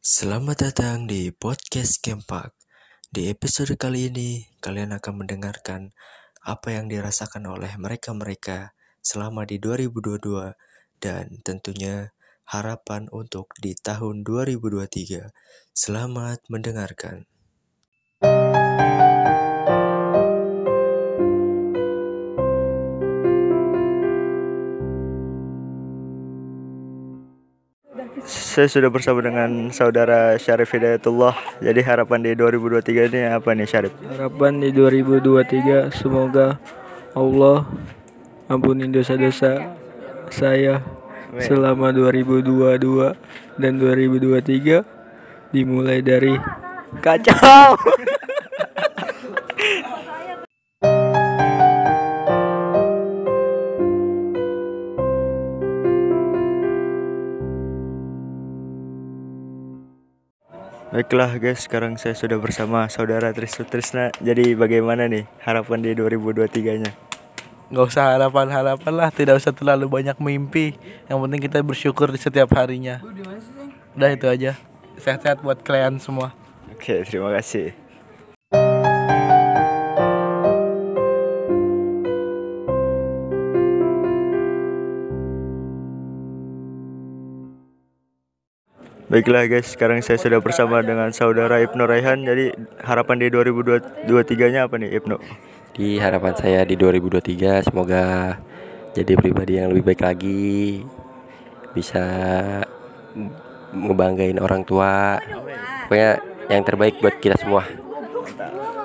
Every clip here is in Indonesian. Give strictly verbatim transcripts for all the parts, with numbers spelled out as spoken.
Selamat datang di podcast Kempak. Di episode kali ini, kalian akan mendengarkan apa yang dirasakan oleh mereka-mereka selama di dua ribu dua puluh dua dan tentunya harapan untuk di tahun dua ribu dua puluh tiga. Selamat mendengarkan. Saya sudah bersama dengan saudara Syarif Hidayatullah. Jadi harapan di dua ribu dua puluh tiga ini apa nih, Syarif? Harapan di dua ribu dua puluh tiga semoga Allah ampuni dosa-dosa saya selama dua ribu dua puluh dua dan dua ribu dua puluh tiga, dimulai dari kacau. Baiklah guys, sekarang saya sudah bersama saudara Trisna. Jadi bagaimana nih harapan di dua ribu dua puluh tiga-nya? Gak usah harapan-harapan lah, tidak usah terlalu banyak mimpi. Yang penting kita bersyukur di setiap harinya. Udah itu aja. Sehat-sehat buat kalian semua. Oke, terima kasih. Baiklah guys, sekarang saya sudah bersama dengan saudara Ibnu Raihan. Jadi harapan di dua ribu dua puluh tiga-nya apa nih, Ibnu? Di harapan saya di dua ribu dua puluh tiga semoga jadi pribadi yang lebih baik lagi, bisa ngebanggain orang tua. Pokoknya yang terbaik buat kita semua.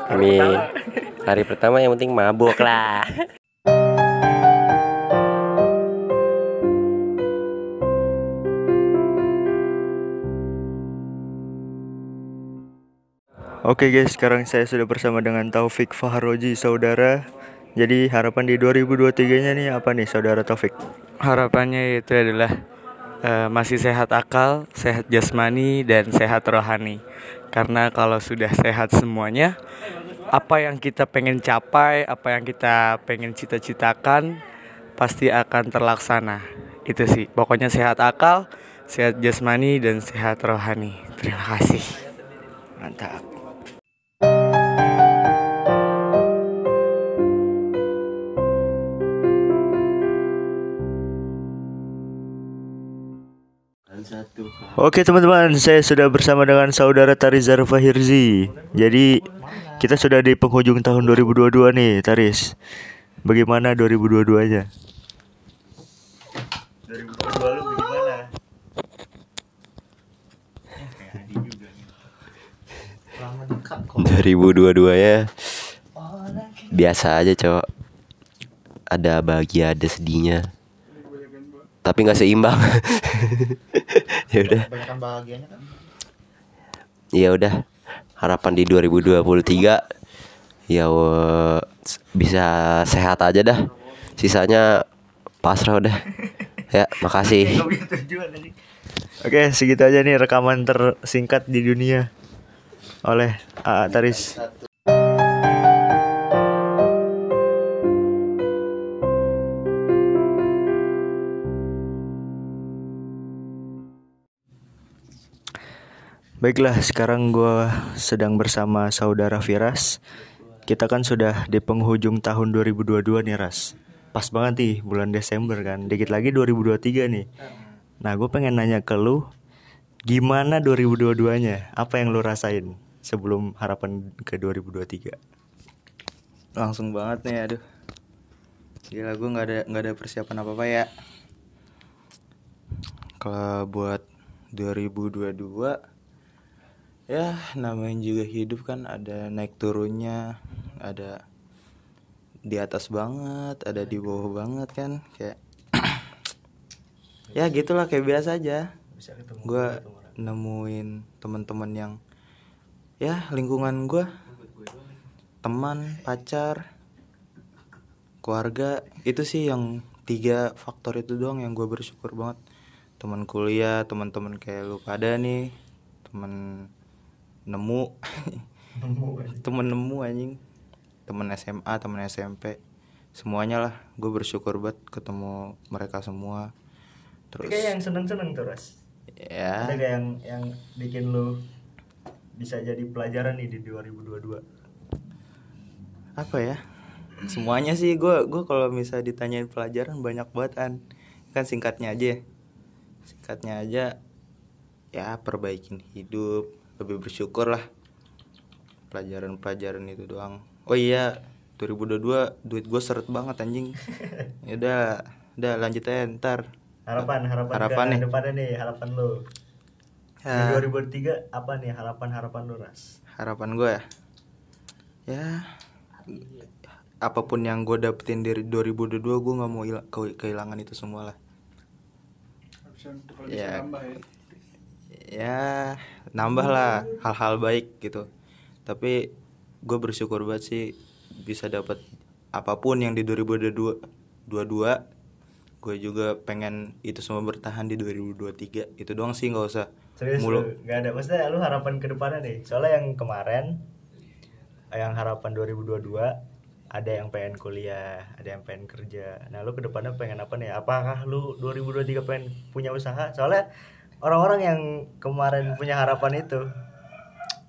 Amin. Hari pertama yang penting mabok lah. Oke guys, sekarang saya sudah bersama dengan Taufik Fahroji, saudara. Jadi harapan di dua ribu dua puluh tiga-nya nih apa nih, saudara Taufik? Harapannya itu adalah uh, masih sehat akal, sehat jasmani, dan sehat rohani. Karena kalau sudah sehat semuanya, apa yang kita pengen capai, apa yang kita pengen cita-citakan, pasti akan terlaksana. Itu sih, pokoknya sehat akal, sehat jasmani, dan sehat rohani. Terima kasih. Mantap. Oke teman-teman, saya sudah bersama dengan saudara Taris Zarif Fahrezi. Jadi kita sudah di penghujung tahun dua ribu dua puluh dua nih, Taris. Bagaimana dua ribu dua puluh dua-nya? dua ribu dua puluh dua lu bagaimana? dua ribu dua puluh dua ya biasa aja, cowok. Ada bahagia, ada sedihnya. Tapi nggak seimbang. Ya udah. Ya udah. Harapan di dua ribu dua puluh tiga ya w- bisa sehat aja dah. Sisanya pasrah udah. Ya, makasih. Oke, segitu aja nih rekaman tersingkat di dunia oleh A A Taris. Baiklah, sekarang gue sedang bersama saudara Viras. Kita kan sudah di penghujung tahun dua ribu dua puluh dua nih, Ras. Pas banget nih, bulan Desember kan. Dikit lagi dua ribu dua puluh tiga nih. Nah, gue pengen nanya ke lu, gimana dua ribu dua puluh dua-nya? Apa yang lu rasain sebelum harapan ke dua ribu dua puluh tiga? Langsung banget nih, aduh. Gila, gue gak ada, gak ada persiapan apa-apa ya. Kalau buat dua ribu dua puluh dua, ya namanya juga hidup kan, ada naik turunnya, ada di atas banget, ada di bawah banget kan, kayak ya gitulah, kayak biasa aja. Gue nemuin teman-teman yang ya lingkungan gue, teman, pacar, keluarga, itu sih yang tiga faktor itu doang yang gue bersyukur banget. Teman kuliah, teman-teman kayak lu pada nih, teman nemu temen nemu anjing, temen S M A, temen S M P, semuanya lah. Gue bersyukur banget ketemu mereka semua. Terus kayak yang seneng-seneng terus ya. Ada gak yang yang bikin lu bisa jadi pelajaran nih di dua ribu dua puluh dua? Apa ya? Semuanya sih gue gue kalau misalnya ditanyain pelajaran banyak banget an. Kan singkatnya aja ya. Singkatnya aja ya, perbaikin hidup, lebih bersyukur lah. Pelajaran-pelajaran itu doang. Oh iya, dua ribu dua puluh dua duit gue seret banget anjing. Ya udah, udah lanjut aja ntar. Harapan, harapan, harapan nih. Depannya nih, harapan lu. Ya. Di dua ribu dua puluh tiga apa nih harapan-harapan lu, Ras? Harapan gue ya. Ya, apapun yang gue dapetin dari dua ribu dua puluh dua gue nggak mau il- kehilangan itu semua lah. Ya, ya nambah lah hal-hal baik gitu. Tapi gue bersyukur banget sih bisa dapat apapun yang di dua ribu dua puluh dua. Gue juga pengen itu semua bertahan di dua ribu dua puluh tiga. Itu doang sih, nggak usah. Serius mulu. Nggak ada. Maksudnya lu harapan ke depannya nih. Soalnya yang kemarin, yang harapan dua ribu dua puluh dua, ada yang pengen kuliah, ada yang pengen kerja. Nah, lu kedepannya pengen apa nih? Apakah lu dua ribu dua puluh tiga pengen punya usaha? Soalnya orang-orang yang kemarin punya harapan itu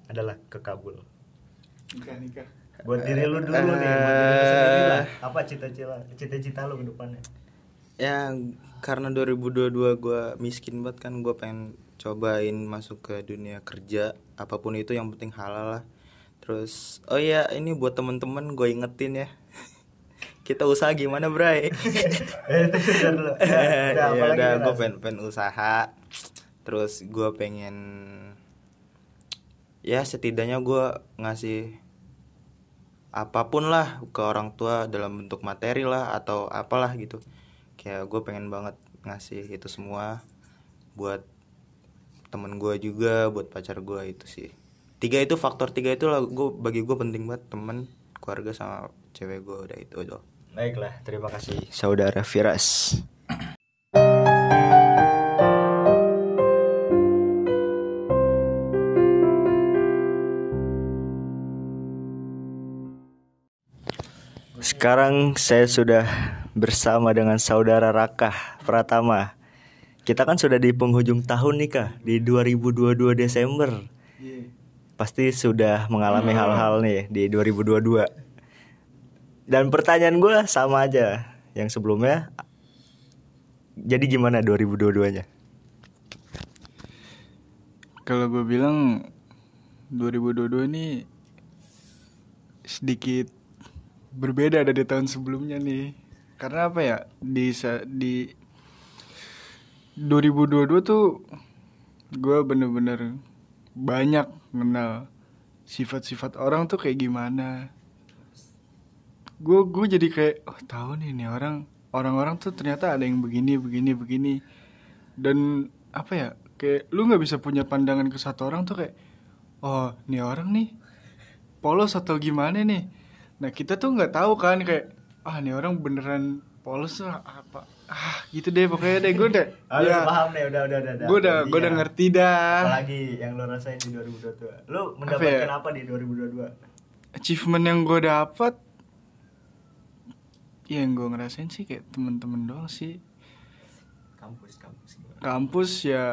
adalah ke Kabul. Nikah, nikah. Buat diri lu dulu uh, nih, buat diri lu sendiri lah. Apa cita-cita, cita-cita lu kedepannya? Ya, karena dua ribu dua puluh dua gue miskin banget kan, gue pengen cobain masuk ke dunia kerja. Apapun itu yang penting halal lah. Terus, oh iya, ini buat temen-temen gue ingetin ya. Kita usaha gimana, Bray? Ya udah, gue pengen, pengen usaha. Terus gue pengen, ya setidaknya gue ngasih apapun lah ke orang tua dalam bentuk materi lah atau apalah gitu. Kayak gue pengen banget ngasih itu semua buat temen gue juga, buat pacar gue itu sih. Tiga itu, faktor tiga itu lah, gue bagi gue penting banget, teman, keluarga sama cewek gue, udah itu aja. Baiklah, terima kasih saudara Viras. Sekarang saya sudah bersama dengan saudara Raka Pratama. Kita kan sudah di penghujung tahun nih Kak, di dua ribu dua puluh dua Desember. Pasti sudah mengalami hmm. hal-hal nih di dua ribu dua puluh dua. Dan pertanyaan gue sama aja yang sebelumnya. Jadi gimana dua ribu dua puluh dua-nya? Kalau gue bilang dua ribu dua puluh dua ini sedikit berbeda dari tahun sebelumnya nih. Karena apa ya? Di di dua ribu dua puluh dua tuh gue bener-bener banyak mengenal sifat-sifat orang tuh kayak gimana. Gue gue jadi kayak, oh tahu nih nih orang orang-orang tuh ternyata ada yang begini begini begini. Dan apa ya, kayak lu nggak bisa punya pandangan ke satu orang tuh kayak, oh nih orang nih polos atau gimana nih. Nah kita tuh nggak tahu kan kayak, ah nih orang beneran polos lah apa. Ah gitu deh pokoknya deh, gue udah Aduh, ya, paham deh udah udah udah gue udah gue udah ngerti dah. Apalagi yang lo rasain di dua ribu dua puluh dua, lo mendapatkan apa, ya? Apa di dua ribu dua puluh dua achievement yang gue dapat ya, yang gue ngerasain sih kayak temen-temen doang sih, kampus kampus kampus ya.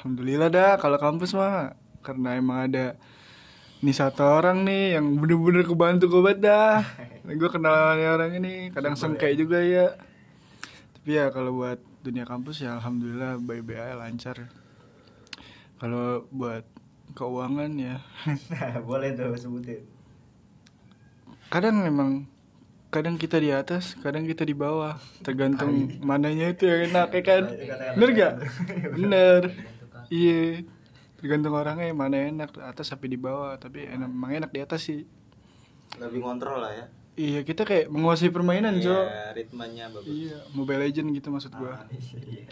Alhamdulillah dah kalau kampus mah, karena emang ada ini satu orang nih yang bener-bener kebantu gue banget dah. Gue kenal orang ini kadang sengkai juga ya. Tapi ya kalau buat dunia kampus ya alhamdulillah baik-baik aja, lancar. Kalau buat keuangan ya nah, boleh tuh sebutin. Kadang memang kadang kita di atas, kadang kita di bawah, tergantung mananya itu yang enak ya kan. Bener gak? Bener. Iya, tergantung orangnya mana enak, atas sampai di bawah. Tapi enak, emang enak di atas sih, lebih ngontrol lah ya. Iya, kita kayak menguasai permainan Jo. Iya, ritmenya bagus. Iya, Mobile Legend gitu maksud gua. Ah, iya.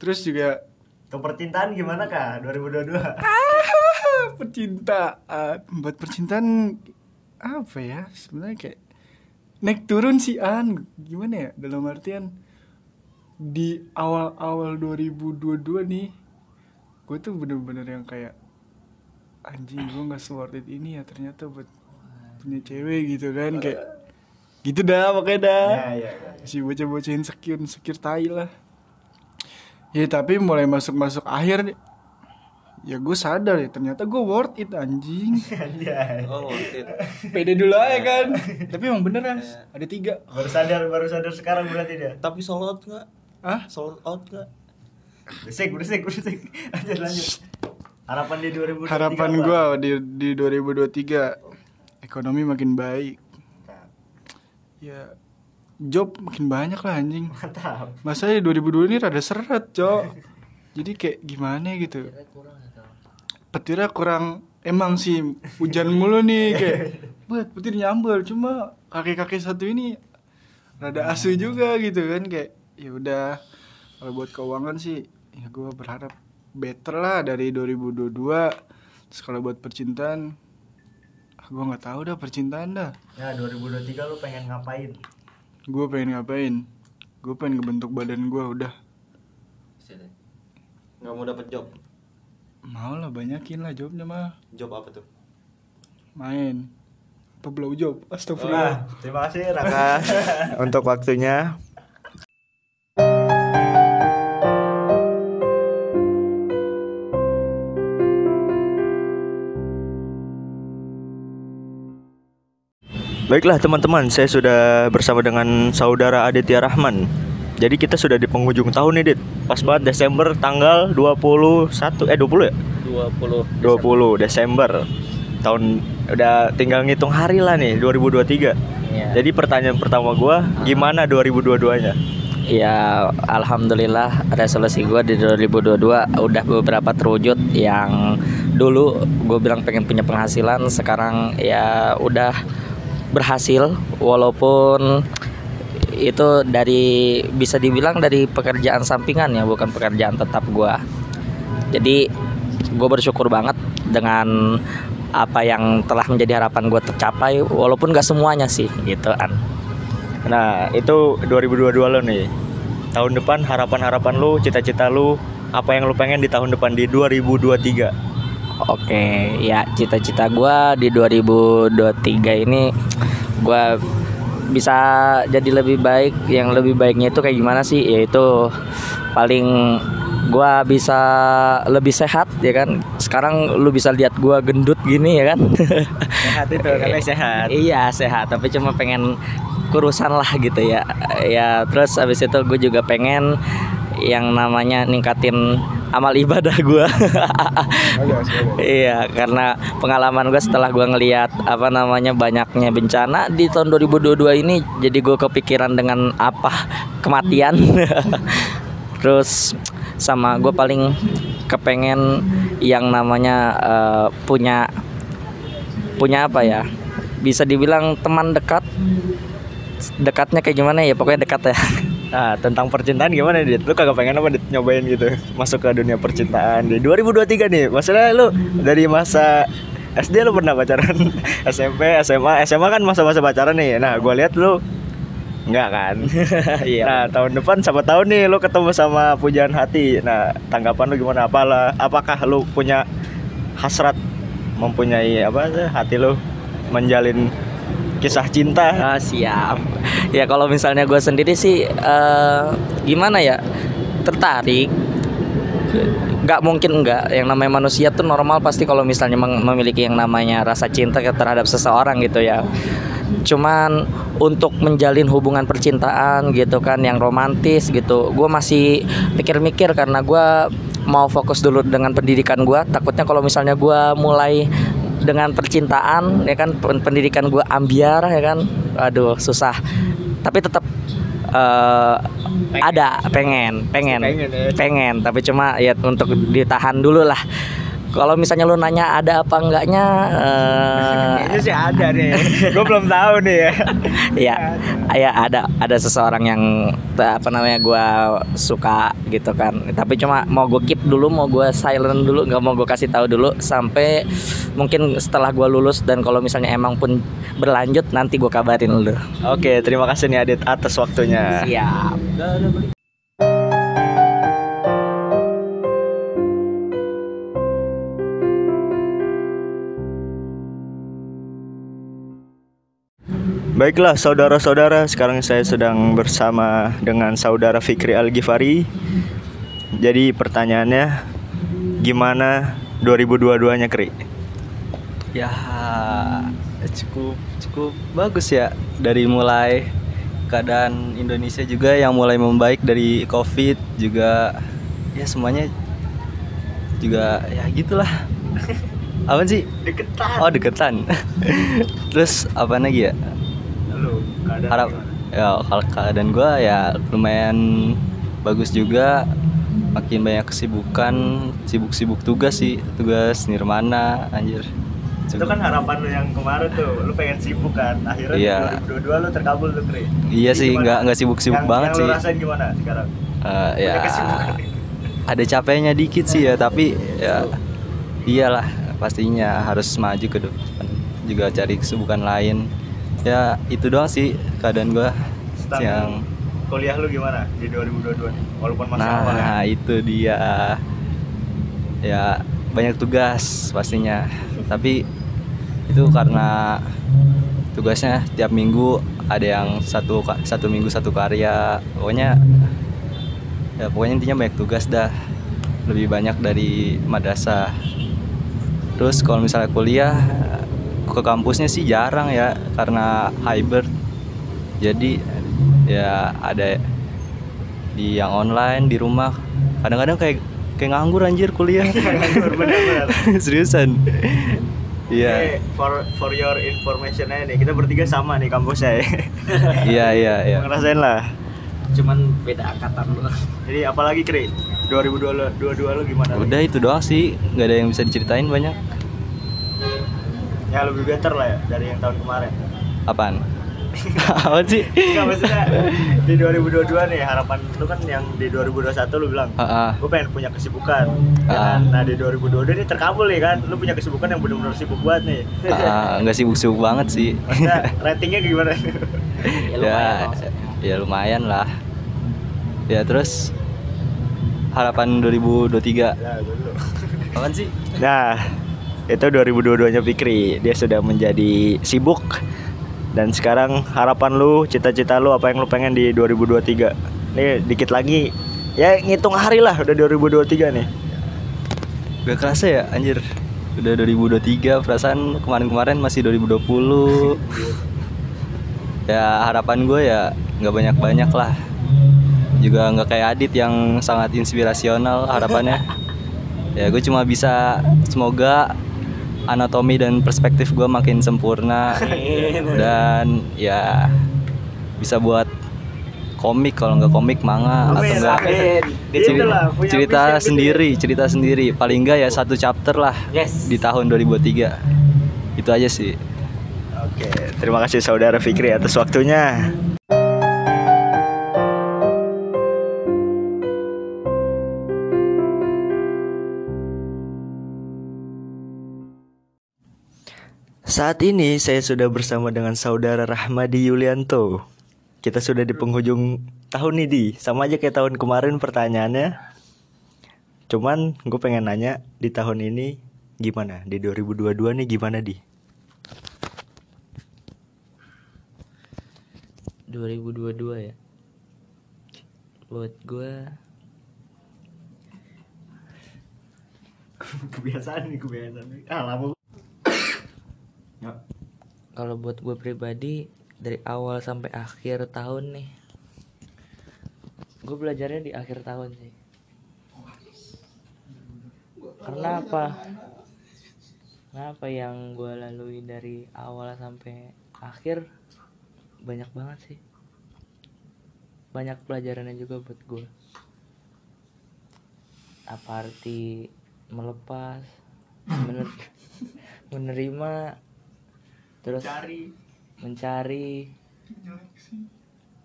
Terus juga ke percintaan gimana Kak dua ribu dua puluh dua? Ah, percintaan. Buat percintaan apa ya? Sebenarnya kayak naik turun sih An. Gimana ya? Dalam artian di awal-awal dua ribu dua puluh dua nih, gua tuh bener-bener yang kayak, anjing gua enggak worth it ini ya ternyata buat punya cewek gitu kan, kayak gitu dah pokoknya dah ya, ya, ya. Si bocah-bocah insecure, insecure tai lah. Ya tapi mulai masuk-masuk akhir ya gue sadar ya ternyata gue worth it anjing. Oh worth it. Pede dulu aja kan. Tapi emang bener kan ada tiga. Baru sadar baru sadar sekarang berarti dia. Tapi sold out nggak? Ah sold out nggak? Bersik bersik bersik. Lanjut lanjut. Harapan di dua ribu dua puluh tiga. Harapan gue di di dua ribu dua puluh tiga ekonomi makin baik. Ya. Job makin banyak lah anjing. Mantap. Masanya dua ribu dua ini rada seret, Cok. Jadi kayak gimana gitu. Petirnya kurang emang sih hujan mulu nih kayak. Buat petir nyambel cuma kakek-kakek satu ini rada asu juga gitu kan kayak. Ya udah kalau buat keuangan sih ya gua berharap better lah dari dua ribu dua puluh dua. Terus kalau buat percintaan gua enggak tahu dah percintaan dah. Ya dua ribu dua puluh tiga lu pengen ngapain? Gue pengen ngapain? Gue pengen ngebentuk badan gue udah. Gak mau dapet job? Mau lah, banyakin lah jobnya mah. Job apa tuh? Main. Apa blow job? Astagfirullah. Oh, terima kasih Raka untuk waktunya. Baiklah teman-teman, saya sudah bersama dengan saudara Aditya Rahman. Jadi kita sudah di penghujung tahun nih Dit. Pas banget Desember tanggal dua puluh satu, eh dua puluh ya? dua puluh Desember. dua puluh Desember. Tahun udah tinggal ngitung hari lah nih, dua ribu dua puluh tiga. Ya. Jadi pertanyaan pertama gua, gimana dua ribu dua puluh duanya? Ya alhamdulillah resolusi gua di dua ribu dua puluh dua udah beberapa terwujud. Yang dulu gua bilang pengen punya penghasilan, sekarang ya udah berhasil walaupun itu dari bisa dibilang dari pekerjaan sampingan ya, bukan pekerjaan tetap gue. Jadi gue bersyukur banget dengan apa yang telah menjadi harapan gue tercapai walaupun gak semuanya sih gitu an. Nah itu dua ribu dua puluh dua lo nih. Tahun depan harapan-harapan lo, cita-cita lo, apa yang lo pengen di tahun depan di dua ribu dua puluh tiga? Oke, ya cita-cita gue di dua ribu dua puluh tiga ini gue bisa jadi lebih baik. Yang lebih baiknya itu kayak gimana sih? Yaitu paling gue bisa lebih sehat ya kan. Sekarang lu bisa lihat gue gendut gini ya kan. Sehat itu karena sehat. Iya sehat, tapi cuma pengen kurusan lah gitu ya. Ya terus abis itu gue juga pengen yang namanya ningkatin amal ibadah gue. Iya karena pengalaman gue setelah gue ngelihat apa namanya banyaknya bencana di tahun dua ribu dua puluh dua ini, jadi gue kepikiran dengan apa kematian. Terus sama gue paling kepengen yang namanya uh, punya punya apa ya, bisa dibilang teman dekat. Dekatnya kayak gimana ya, pokoknya dekat ya. Nah, tentang percintaan gimana Dit? Lu kagak pengen apa Dit, nyobain gitu masuk ke dunia percintaan di dua ribu dua puluh tiga nih? Maksudnya lu dari masa S D lu pernah pacaran, S M P, S M A. S M A kan masa-masa pacaran nih. Nah, gua lihat lu enggak kan. Nah, tahun depan siapa tahu nih lu ketemu sama pujaan hati. Nah, tanggapan lu gimana? Apalah, apakah lu punya hasrat mempunyai apa sih hati lu menjalin kisah cinta? Ah, siap. Ya kalau misalnya gue sendiri sih uh, gimana ya, tertarik. Gak mungkin enggak. Yang namanya manusia tuh normal pasti kalau misalnya memiliki yang namanya rasa cinta terhadap seseorang gitu ya. Cuman untuk menjalin hubungan percintaan gitu kan yang romantis gitu, gue masih mikir-mikir karena gue mau fokus dulu dengan pendidikan gue. Takutnya kalau misalnya gue mulai dengan percintaan ya kan, pendidikan gue ambiar ya kan, aduh susah. Tapi tetap uh, ada pengen pengen pengen, ya. pengen tapi cuma ya untuk ditahan dulu lah. Kalau misalnya lu nanya ada apa enggaknya, itu uh, sih ada nih. Gue belum tahu nih ya. Iya, ya ada ada seseorang yang apa namanya gue suka gitu kan. Tapi cuma mau gue keep dulu, mau gue silent dulu, nggak mau gue kasih tahu dulu sampai mungkin setelah gue lulus. Dan kalau misalnya emang pun berlanjut nanti gue kabarin lu. Oke, terima kasih nih Adit atas waktunya. Siap. Baiklah saudara-saudara, sekarang saya sedang bersama dengan saudara Fikri Al Ghifari. Jadi pertanyaannya, gimana dua ribu dua puluh dua-nya, Kri? Ya, cukup cukup bagus ya. Dari mulai keadaan Indonesia juga yang mulai membaik, dari Covid juga, ya semuanya juga ya gitulah. Apa sih? Deketan. Oh, deketan. Terus apa lagi ya? Lalu keadaan Harap, ya, keadaan gue ya lumayan bagus juga. Makin banyak kesibukan, sibuk-sibuk tugas sih, tugas nirmana, anjir. Itu kan harapan lu yang kemarin tuh, lu pengen sibuk kan, akhirnya iya. dua ribu dua puluh dua lu terkabul tuh, Tri. Iya. Jadi sih, nggak nggak sibuk-sibuk yang, banget yang sih. Yang lu rasain gimana sekarang? Uh, ya, ada capeknya dikit sih ya, tapi ya, iyalah pastinya harus maju ke depan, juga cari kesibukan lain. Ya itu doang sih keadaan gua. Setelah yang kuliah lu gimana di dua ribu dua puluh dua nih? Walaupun masih awal. Nah, itu dia. Ya, banyak tugas pastinya. Tapi itu karena tugasnya tiap minggu ada yang satu satu minggu satu karya. Pokoknya ya pokoknya intinya banyak tugas dah. Lebih banyak dari madrasah. Terus kalau misalnya kuliah ke kampusnya sih jarang ya karena hybrid. Jadi ya ada di yang online di rumah, kadang-kadang kayak kayak nganggur anjir kuliah. Nganggur benar-benar. Seriusan. Iya. Yeah. For for your information aja nih, kita bertiga sama nih kampusnya ya. Iya iya iya. Ngerasain lah. Cuman beda angkatan lu. Jadi apalagi Kri? dua ribu dua puluh dua lu gimana? Udah lagi? Itu doang sih, nggak ada yang bisa diceritain banyak. Ya lebih better lah ya dari yang tahun kemarin. Apaan? Apa sih? Enggak, maksudnya di dua ribu dua puluh dua nih harapan lu kan yang di dua ribu dua puluh satu lu bilang uh-uh. gue pengen punya kesibukan uh. ya, nah di dua ribu dua puluh dua ini terkabul nih kan, lu punya kesibukan yang benar-benar sibuk banget nih. Uh, nggak sibuk-sibuk banget sih. Maksudnya ratingnya gimana? Ya lumayan, ya, ya lumayan lah ya. Terus harapan dua ribu dua puluh tiga apaan sih? Nah itu dua ribu dua puluh dua-nya Fikri, dia sudah menjadi sibuk. Dan sekarang harapan lu, cita-cita lu, apa yang lu pengen di dua ribu dua puluh tiga? Nih dikit lagi, ya ngitung hari lah udah dua ribu dua puluh tiga nih. Gak kerasa ya anjir, udah dua ribu dua puluh tiga, perasaan kemarin-kemarin masih dua ribu dua puluh. Ya harapan gue ya gak banyak-banyak lah. Juga gak kayak Adit yang sangat inspirasional harapannya. Ya gue cuma bisa, semoga anatomi dan perspektif gue makin sempurna dan ya bisa buat komik, kalau nggak komik manga atau enggak cerita, cerita sendiri cerita sendiri paling nggak ya satu chapter lah yes. Di tahun dua ribu dua puluh tiga itu aja sih. Oke, terima kasih saudara Fikri atas waktunya. Saat ini saya sudah bersama dengan saudara Rahmadi Yulianto. Kita sudah di penghujung tahun nih, Di. Sama aja kayak tahun kemarin pertanyaannya. Cuman gue pengen nanya di tahun ini gimana? Di dua ribu dua puluh dua nih gimana, Di? dua ribu dua puluh dua ya? Buat gue... kebiasaan nih, kebiasaan nih. Ah, lama. Ya. Kalau buat gue pribadi, dari awal sampai akhir tahun nih, gue belajarnya di akhir tahun sih. Karena apa? Kenapa yang gue lalui dari awal sampai akhir banyak banget sih. Banyak pelajarannya juga buat gue. Apa arti melepas, mener- menerima, terus mencari, mencari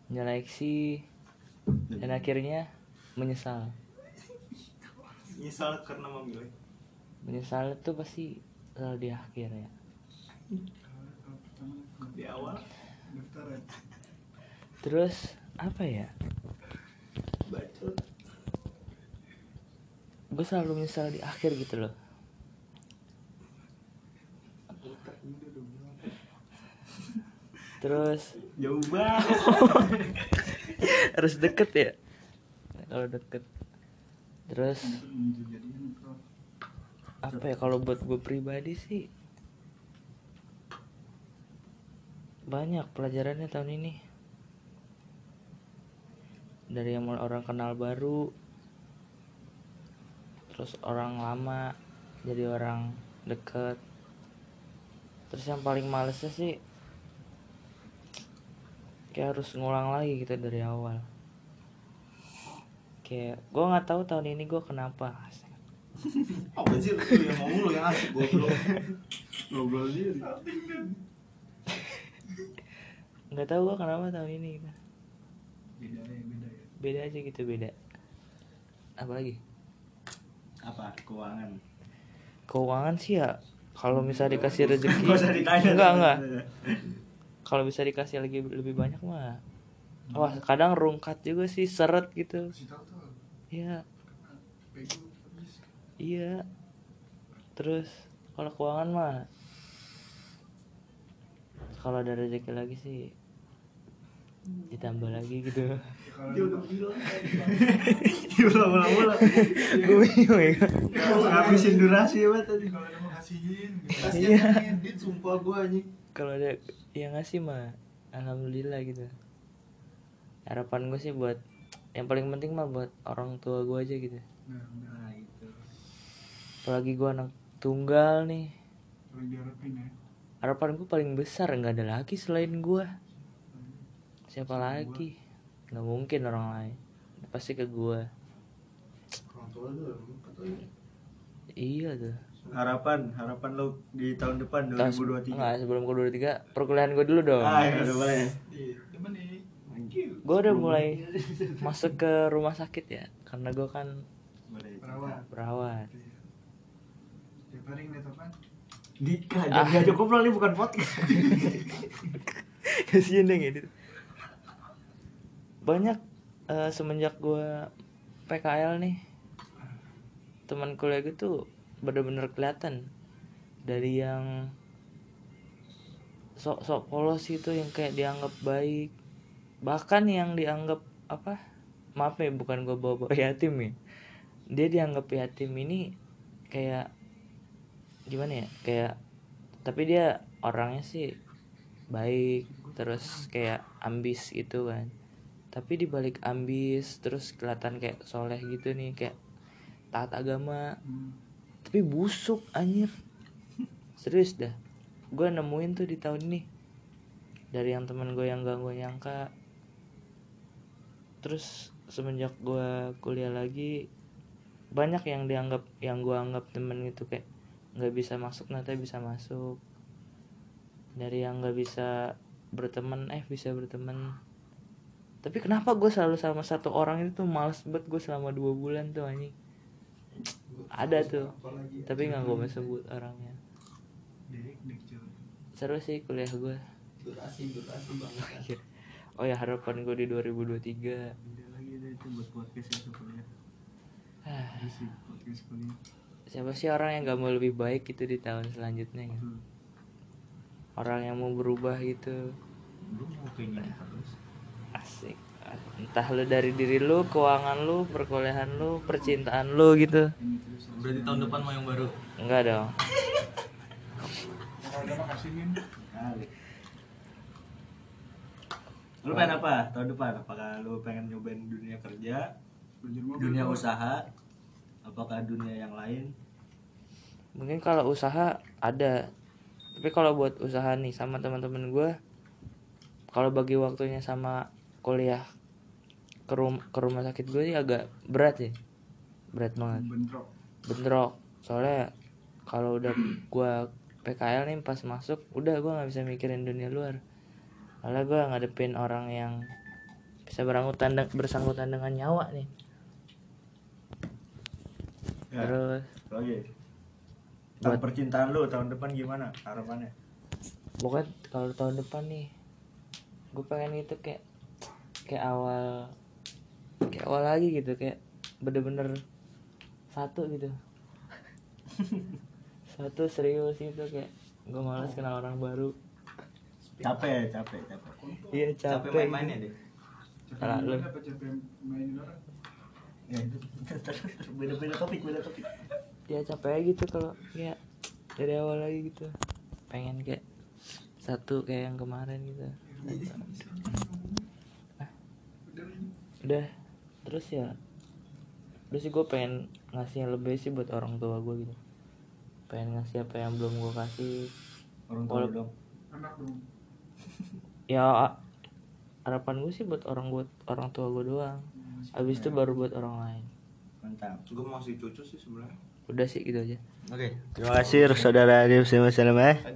menyeleksi, dan akhirnya menyesal. Menyesal karena memilih. Menyesal itu pasti selalu di akhir ya. Di awal, terus apa ya? Gue selalu menyesal di akhir gitu loh. Terus jauh banget. Harus deket ya. Kalau deket Terus apa ya, kalau buat gue pribadi sih banyak pelajarannya tahun ini. Dari yang orang kenal baru, terus orang lama jadi orang deket. Terus yang paling malesnya sih kayak harus ngulang lagi gitu dari awal. Kayak gue nggak tahu tahun ini gue kenapa. Oh anjir, lu yang ngomong, lu yang asik, gue belum ngobrol sih. Nggak tahu gue kenapa tahun ini. Gitu. Beda ya, beda ya. Beda aja gitu, beda. Apalagi? Apa? Keuangan. Keuangan sih ya. Kalau misalnya dikasih rezeki, enggak enggak. Kalau bisa dikasih lagi lebih banyak mah. Wah, kadang rungkat juga sih, seret gitu. Iya. Iya. Terus kalau keuangan mah, kalau ada rezeki lagi sih ditambah lagi gitu. Dia udah bilang dia ulang-ulang gue bingung ngabisin durasi banget tadi. Kalau ada mau ngasihin kasihin dia, sumpah gue anjing. Kalau ada yang ngasih mah alhamdulillah gitu. Harapan gue sih buat yang paling penting mah buat orang tua gue aja gitu. Nah itu apalagi gue anak tunggal nih, harapan gue paling besar nggak ada lagi selain gue. Siapa lagi? Nggak mungkin orang lain. Pasti ke gua. Orang tua lu katanya. Iya tuh. Harapan, harapan lu di tahun depan dua ribu dua puluh tiga. Enggak, sebelum ke dua ribu dua puluh tiga, perkuliahan gua dulu dong. Ah, ya udah boleh. Gua udah mulai masuk ke rumah sakit ya, karena gua kan perawat. Perawat. Setiap hari ngeliat apaan? Dika, jangan cukup lah, ini bukan podcast. Kasihan deh ngedit. Banyak uh, semenjak gue P K L nih, teman kuliah gue tuh bener-bener kelihatan. Dari yang sok-sok polos itu, yang kayak dianggap baik, bahkan yang dianggap apa, maaf ya bukan gue bawa-bawa yatim ya, dia dianggap yatim ini kayak gimana ya, kayak tapi dia orangnya sih baik, terus kayak ambis gitu kan. Tapi dibalik ambis, terus kelihatan kayak soleh gitu nih, kayak taat agama. Hmm. Tapi busuk, anjir. Serius dah. Gue nemuin tuh di tahun ini. Dari yang teman gue yang gak gue nyangka. Terus semenjak gue kuliah lagi, banyak yang dianggap, yang gue anggap temen gitu kayak gak bisa masuk, nanti bisa masuk. Dari yang gak bisa berteman, eh bisa berteman. Tapi kenapa gue selalu sama satu orang itu tuh males banget gue selama dua bulan tuh anjing. Ada tuh, tapi gak gue sebut orangnya. Seru sih kuliah gue. Oh ya, harapan gue di dua ribu dua puluh tiga. Siapa sih orang yang gak mau lebih baik gitu di tahun selanjutnya ya? Orang yang mau berubah gitu. Lu mau pengen terus asik, entah lu dari diri lu, keuangan lu, perkuliahan lu, percintaan lu gitu. Berarti tahun depan mau yang baru? Enggak dong. Lu pengen apa tahun depan? Apakah lu pengen nyobain dunia kerja, dunia usaha, apakah dunia yang lain? Mungkin kalau usaha ada, tapi kalau buat usaha nih sama teman-teman gue, kalau bagi waktunya sama kuliah ke, rum- ke rumah sakit gue sih agak berat ya, berat banget. Bentrok. Bentrok. Soalnya kalau udah gue P K L nih pas masuk, udah gue nggak bisa mikirin dunia luar. Soalnya gue ngadepin orang yang bisa berangkutan de- bersangkutan dengan nyawa nih. Ya, terus. Lagi. Buat percintaan lu tahun depan gimana harapannya? Bukan kalau tahun depan nih, gue pengen itu kayak kayak awal kayak awal lagi gitu, kayak bener-bener satu gitu. Satu serius gitu, kayak gue malas kenal orang baru. Capek, capek, capek. Iya capek. Capek main-mainnya deh. Capek main-main orang. Ya, beda-beda topik, beda topik. Ya capek gitu kalau ya dari awal lagi gitu. Pengen kayak satu kayak yang kemarin gitu. Nah, udah terus ya. Terus sih gue pengen ngasih yang lebih sih buat orang tua gue gitu. Pengen ngasih apa yang belum gue kasih. Orang tua belum. Anak belum. Ya harapan gue sih buat orang buat orang tua gue doang. Abis itu baru buat orang lain. Mantap. Gue masih cucu sih sebenarnya. Udah sih gitu aja. Oke. Okay. Terima kasih saudara Arif. Assalamualaikum.